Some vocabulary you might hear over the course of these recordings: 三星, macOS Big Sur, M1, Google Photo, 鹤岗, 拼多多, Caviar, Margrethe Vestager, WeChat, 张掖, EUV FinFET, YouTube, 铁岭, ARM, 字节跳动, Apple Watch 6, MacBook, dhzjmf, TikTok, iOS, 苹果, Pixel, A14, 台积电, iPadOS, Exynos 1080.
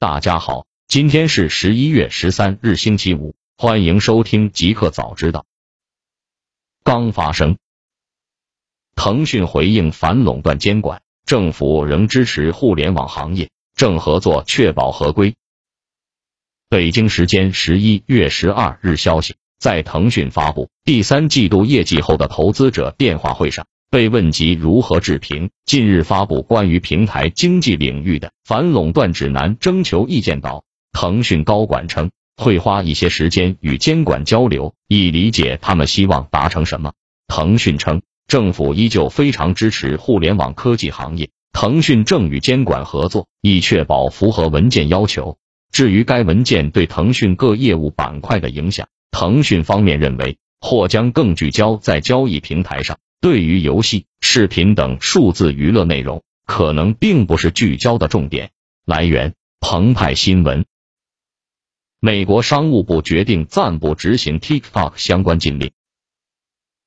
大家好，今天是11月13日星期五，欢迎收听极客早知道。刚发生，腾讯回应反垄断监管，政府仍支持互联网行业，正合作确保合规。北京时间11月12日消息，在腾讯发布第三季度业绩后的投资者电话会上，被问及如何置评近日发布关于平台经济领域的反垄断指南征求意见稿，腾讯高管称会花一些时间与监管交流，以理解他们希望达成什么。腾讯称，政府依旧非常支持互联网科技行业，腾讯正与监管合作，以确保符合文件要求。至于该文件对腾讯各业务板块的影响，腾讯方面认为，或将更聚焦在交易平台上。对于游戏、视频等数字娱乐内容，可能并不是聚焦的重点。来源：澎湃新闻。美国商务部决定暂不执行 TikTok 相关禁令。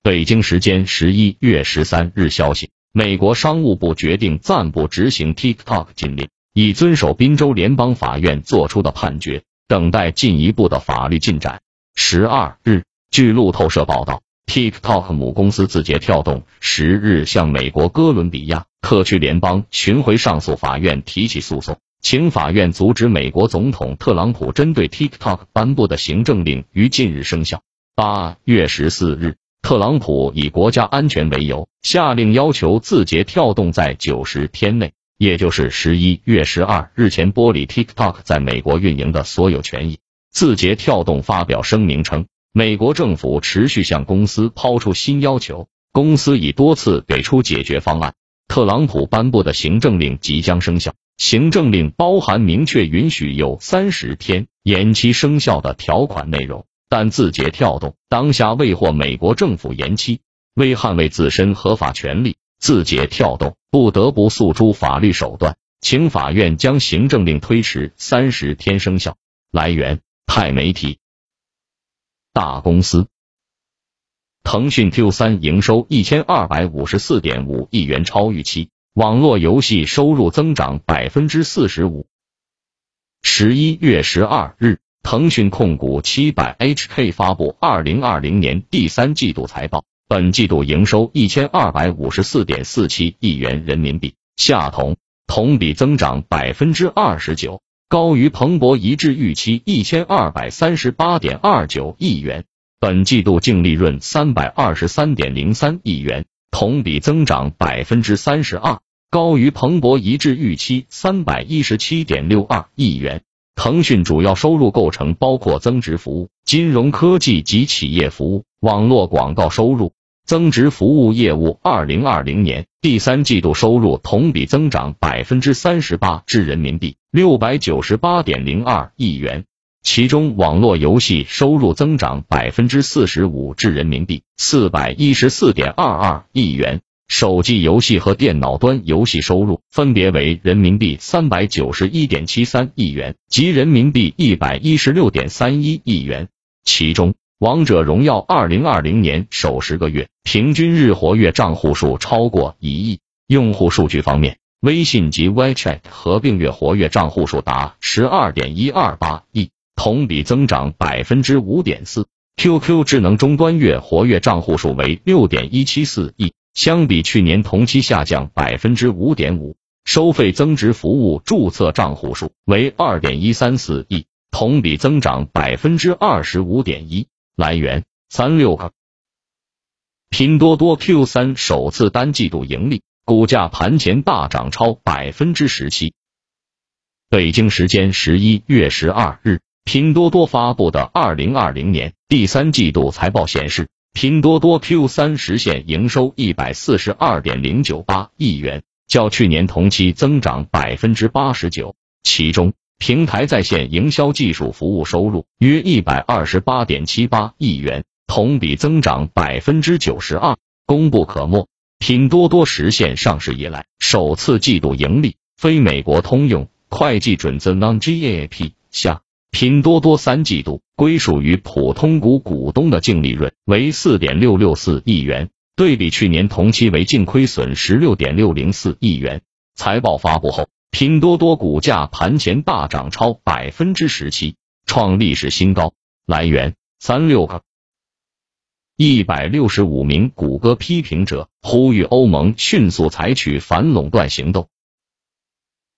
北京时间11月13日消息，美国商务部决定暂不执行 TikTok 禁令，以遵守宾州联邦法院作出的判决，等待进一步的法律进展。12日，据路透社报道，TikTok 母公司字节跳动10日向美国哥伦比亚特区联邦巡回上诉法院提起诉讼，请法院阻止美国总统特朗普针对 TikTok 颁布的行政令于近日生效。8月14日，特朗普以国家安全为由，下令要求字节跳动在90天内，也就是11月12日前剥离 TikTok 在美国运营的所有权益。字节跳动发表声明称，美国政府持续向公司抛出新要求，公司已多次给出解决方案。特朗普颁布的行政令即将生效，行政令包含明确允许有30天延期生效的条款内容，但字节跳动当下未获美国政府延期。为捍卫自身合法权利，字节跳动不得不诉诸法律手段，请法院将行政令推迟30天生效。来源：泰媒体。大公司，腾讯 Q3 营收 1254.5 亿元超预期，网络游戏收入增长 45%。11月12日，腾讯控股 700HK 发布2020年第三季度财报，本季度营收 1254.47 亿元人民币，下同比增长 29%。高于彭博一致预期 1238.29 亿元，本季度净利润 323.03 亿元，同比增长 32%， 高于彭博一致预期 317.62 亿元。腾讯主要收入构成包括增值服务、金融科技及企业服务、网络广告收入。增值服务业务2020年第三季度收入同比增长 38% 至人民币 698.02 亿元，其中网络游戏收入增长 45% 至人民币 414.22 亿元，手机游戏和电脑端游戏收入分别为人民币 391.73 亿元及人民币 116.31 亿元，其中王者荣耀2020年首10个月平均日活跃账户数超过1亿。用户数据方面，微信及 WeChat 合并月活跃账户数达 12.128 亿，同比增长 5.4%。QQ 智能终端月活跃账户数为 6.174 亿，相比去年同期下降 5.5%。收费增值服务注册账户数为 2.134 亿，同比增长 25.1%。来源：36K。拼多多 Q3 首次单季度盈利，股价盘前大涨超 17%。 北京时间11月12日，拼多多发布的2020年第三季度财报显示，拼多多 Q3 实现营收 142.098 亿元，较去年同期增长 89%， 其中平台在线营销技术服务收入约 128.78 亿元，同比增长 92%， 功不可没。拼多多实现上市以来首次季度盈利，非美国通用会计准则 Non-GAAP 下，拼多多三季度归属于普通股股东的净利润为 4.664 亿元，对比去年同期为净亏损 16.604 亿元。财报发布后，拼多多股价盘前大涨超 17%， 创历史新高。来源36 165名谷歌批评者呼吁欧盟迅速采取反垄断行动。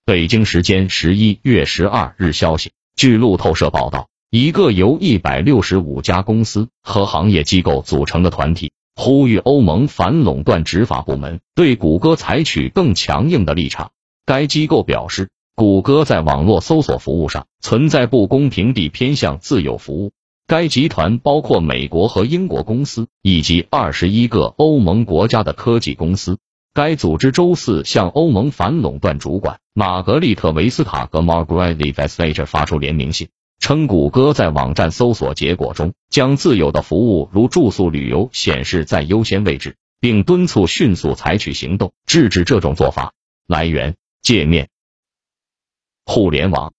北京时间11月12日消息，据路透社报道，一个由165家公司和行业机构组成的团体呼吁欧盟反垄断执法部门对谷歌采取更强硬的立场。该机构表示，谷歌在网络搜索服务上存在不公平地偏向自有服务。该集团包括美国和英国公司以及21个欧盟国家的科技公司。该组织周四向欧盟反垄断主管玛格丽特·维斯塔格 Margrethe Vestager 发出联名信，称谷歌在网站搜索结果中将自有的服务如住宿旅游显示在优先位置，并敦促迅速采取行动制止这种做法。来源界面互联网。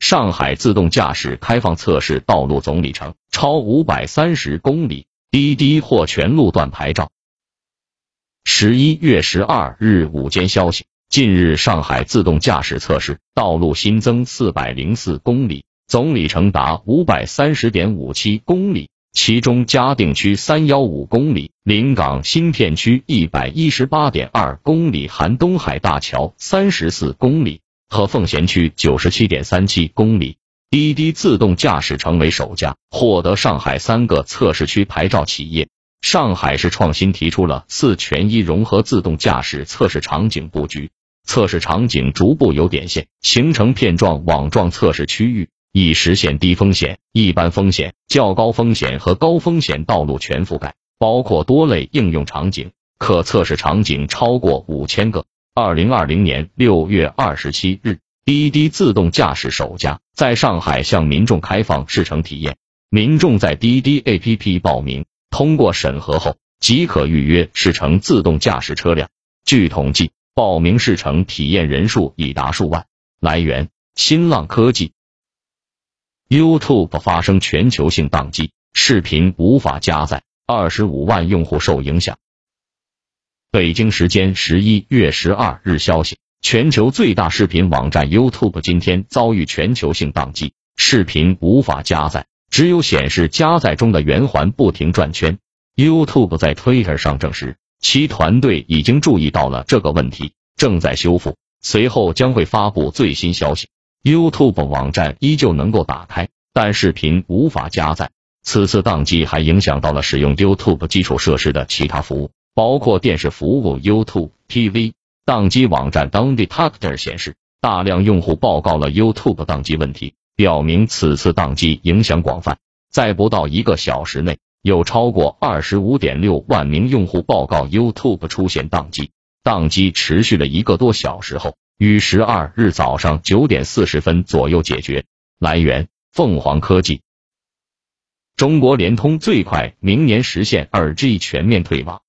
上海自动驾驶开放测试道路总里程超530公里，滴滴获全路段牌照。11月12日午间消息，近日上海自动驾驶测试道路新增404公里，总里程达 530.57 公里，其中嘉定区315公里，临港新片区 118.2 公里，含东海大桥34公里和奉贤区 97.37 公里。滴滴自动驾驶成为首家获得上海三个测试区牌照企业。上海市创新提出了4全1融合自动驾驶测试场景布局，测试场景逐步由点线形成片状、网状测试区域，以实现低风险、一般风险、较高风险和高风险道路全覆盖，包括多类应用场景，可测试场景超过5000个。2020年6月27日，滴滴自动驾驶首家在上海向民众开放试乘体验，民众在滴滴 APP 报名，通过审核后即可预约试乘自动驾驶车辆。据统计，报名试乘体验人数已达数万。来源新浪科技。 YouTube 发生全球性宕机，视频无法加载，25万用户受影响。北京时间11月12日消息，全球最大视频网站 YouTube 今天遭遇全球性宕机，视频无法加载，只有显示加载中的圆环不停转圈。YouTube 在 Twitter 上证实，其团队已经注意到了这个问题，正在修复，随后将会发布最新消息。YouTube 网站依旧能够打开，但视频无法加载。此次宕机还影响到了使用 YouTube 基础设施的其他服务，包括电视服务 YouTube TV。 宕机网站 Downdetector 显示，大量用户报告了 YouTube 宕机问题，表明此次宕机影响广泛。在不到一个小时内，有超过 25.6 万名用户报告 YouTube 出现宕机。宕机持续了一个多小时后，于12日早上9点40分左右解决。来源凤凰科技。中国联通最快明年实现 2G 全面退网。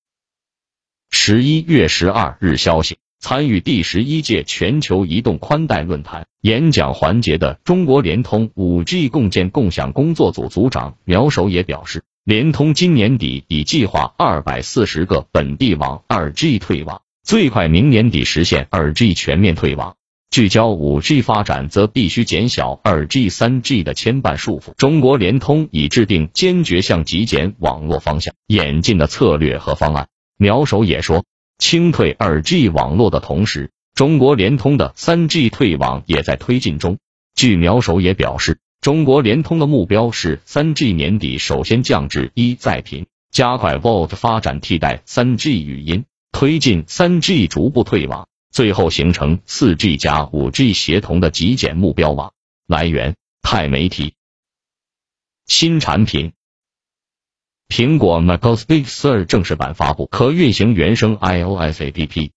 11月12日消息，参与第11届全球移动宽带论坛演讲环节的中国联通 5G 共建共享工作组组长苗守也表示，联通今年底已计划240个本地网 2G 退网，最快明年底实现 2G 全面退网。聚焦 5G 发展，则必须减小 2G、3G 的牵绊束缚。中国联通已制定坚决向极简网络方向演进的策略和方案。苗守也说，清退 2G 网络的同时，中国联通的 3G 退网也在推进中。据苗守也表示，中国联通的目标是 3G 年底首先降至1再频，加快 VoLTE 发展，替代 3G 语音，推进 3G 逐步退网，最后形成 4G 加 5G 协同的极简目标网。来源泰媒体。新产品。苹果 macOS Big Sur 正式版发布，可运行原生 iOS APP。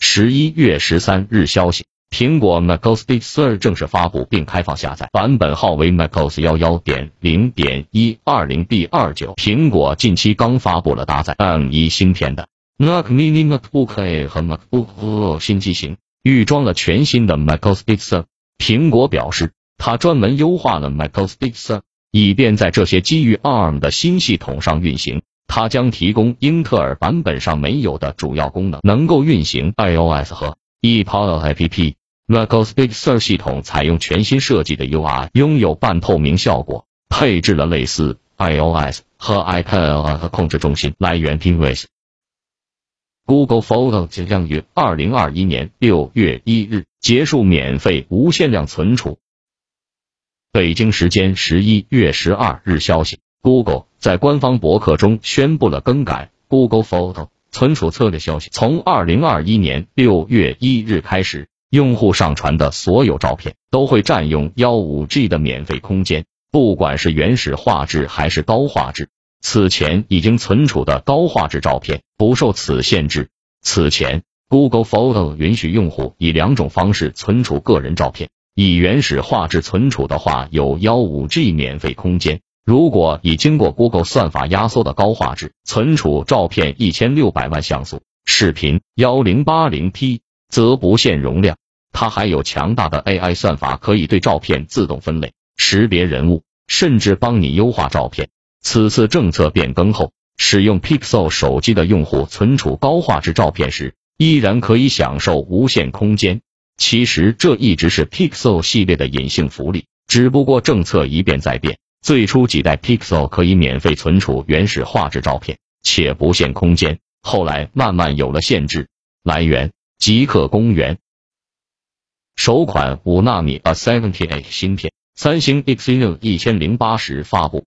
11月13日消息，苹果 macOS Big Sur 正式发布并开放下载，版本号为 macOS 11.0.120B29。苹果近期刚发布了搭载 M1 芯片的 Mac Mini、MacBook Air 和 MacBook Pro 新机型，预装了全新的 macOS Big Sur。苹果表示，它专门优化了 macOS Big Sur，以便在这些基于 ARM 的新系统上运行。它将提供英特尔版本上没有的主要功能，能够运行 iOS 和 iPadOS APP。 macOS Big Sur 系统采用全新设计的 UI， 拥有半透明效果，配置了类似 iOS 和 iPadOS 控制中心来源 PinWise。Google Photo 将于2021年6月1日结束免费无限量存储。北京时间11月12日消息， Google 在官方博客中宣布了更改 Google Photo 存储策略消息，从2021年6月1日开始。 用户上传的所有照片都会占用 15G 的免费空间，不管是原始画质还是高画质。此前已经存储的高画质照片不受此限制。此前 ，Google Photo 允许用户以两种方式存储个人照片：以原始画质存储的话，有 15G 免费空间；如果已经过 Google 算法压缩的高画质存储照片1600万像素、视频 1080P， 则不限容量。 它还有强大的 AI 算法，可以对照片自动分类、识别人物，甚至帮你优化照片。此次政策变更后，使用 Pixel 手机的用户存储高画质照片时，依然可以享受无限空间。其实这一直是 Pixel 系列的隐性福利，只不过政策一变再变。最初几代 Pixel 可以免费存储原始画质照片，且不限空间，后来慢慢有了限制。来源：极客公园。 首款5纳米 A14 芯片，三星 Exynos 1080发布。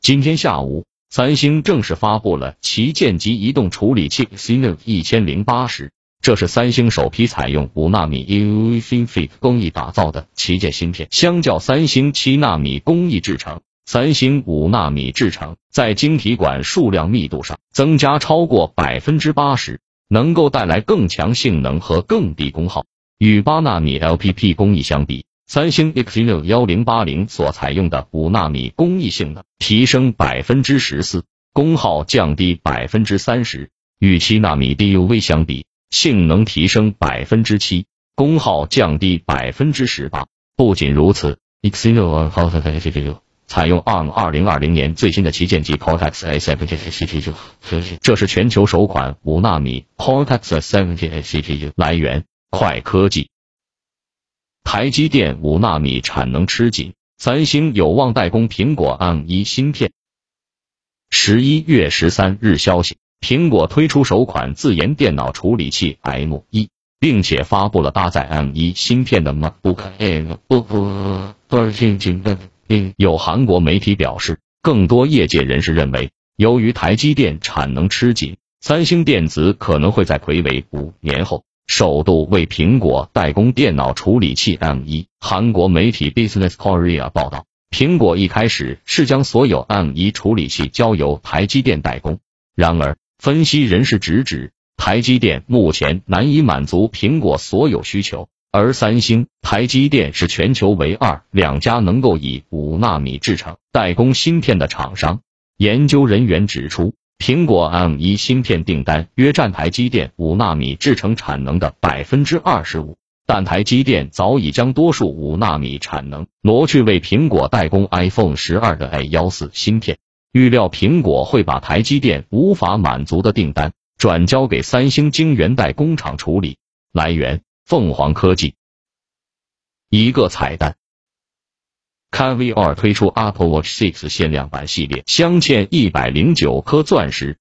今天下午，三星正式发布了旗舰级移动处理器 Exynos 1080，这是三星首批采用5纳米 EUV FinFET 工艺打造的旗舰芯片。相较三星7纳米工艺制程，三星5纳米制程在晶体管数量密度上增加超过 80%， 能够带来更强性能和更低功耗。 与8纳米 LPP 工艺相比，三星 Exynos 1080所采用的5纳米工艺性能提升 14%， 功耗降低 30%； 与7纳米 DUV 相比，性能提升 7%， 功耗降低 18%。不仅如此 ，Exynos 采用 ARM 2020年最新的旗舰级 Cortex-A7 CPU， 这是全球首款5纳米 Cortex-A7 CPU。来源。 快科技，台积电5纳米产能吃紧，三星有望代工苹果 M1 芯片。11月13日消息，苹果推出首款自研电脑处理器 M1， 并且发布了搭载 M1 芯片的 MacBook。有韩国媒体表示，更多业界人士认为，由于台积电产能吃紧，三星电子可能会在睽违5年后。 首度为苹果代工电脑处理器 M1。韩国媒体 Business Korea 报道，苹果一开始是将所有 M1 处理器交由台积电代工。然而，分析人士直指，台积电目前难以满足苹果所有需求，而三星、台积电是全球唯2家能够以5纳米制程代工芯片的厂商。研究人员指出。 苹果 M1 芯片订单约占台积电5纳米制程产能的 25%， 但台积电早已将多数5纳米产能挪去为苹果代工 iPhone 12的 A14 芯片。预料苹果会把台积电无法满足的订单转交给三星晶圆代工厂处理。来源：凤凰科技。一个彩蛋。 Caviar 推出 Apple Watch 6 限量版系列，镶嵌109颗钻石。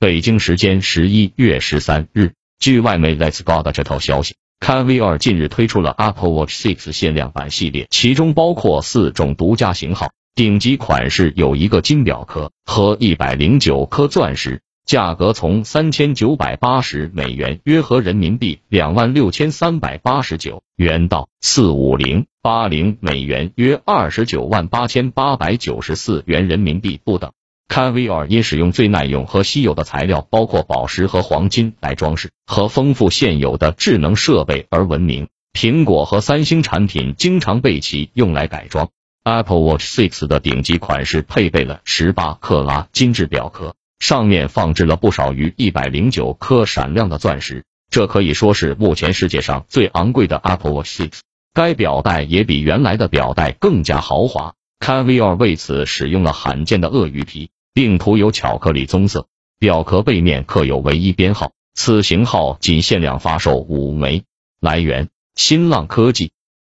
北京时间11月13日，据外媒 Let's Go 的这条消息 ，Caviar 近日推出了 Apple Watch 6 限量版系列，其中包括4种独家型号，顶级款式有1个金表壳和109颗钻石，价格从3980美元约合人民币 26,389 元到45080美元约29万8,894元人民币不等。Caviar 也使用最耐用和稀有的材料，包括宝石和黄金来装饰和丰富现有的智能设备而闻名。苹果和三星产品经常被其用来改装。Apple Watch 6 的顶级款式配备了18克拉金质表壳，上面放置了不少于109颗闪亮的钻石，这可以说是目前世界上最昂贵的 Apple Watch 6。 该表带也比原来的表带更加豪华。Caviar 为此使用了罕见的鳄鱼皮，并涂有巧克力棕色。表壳背面刻有唯一编号此型号仅限量发售5枚。来源：新浪科技。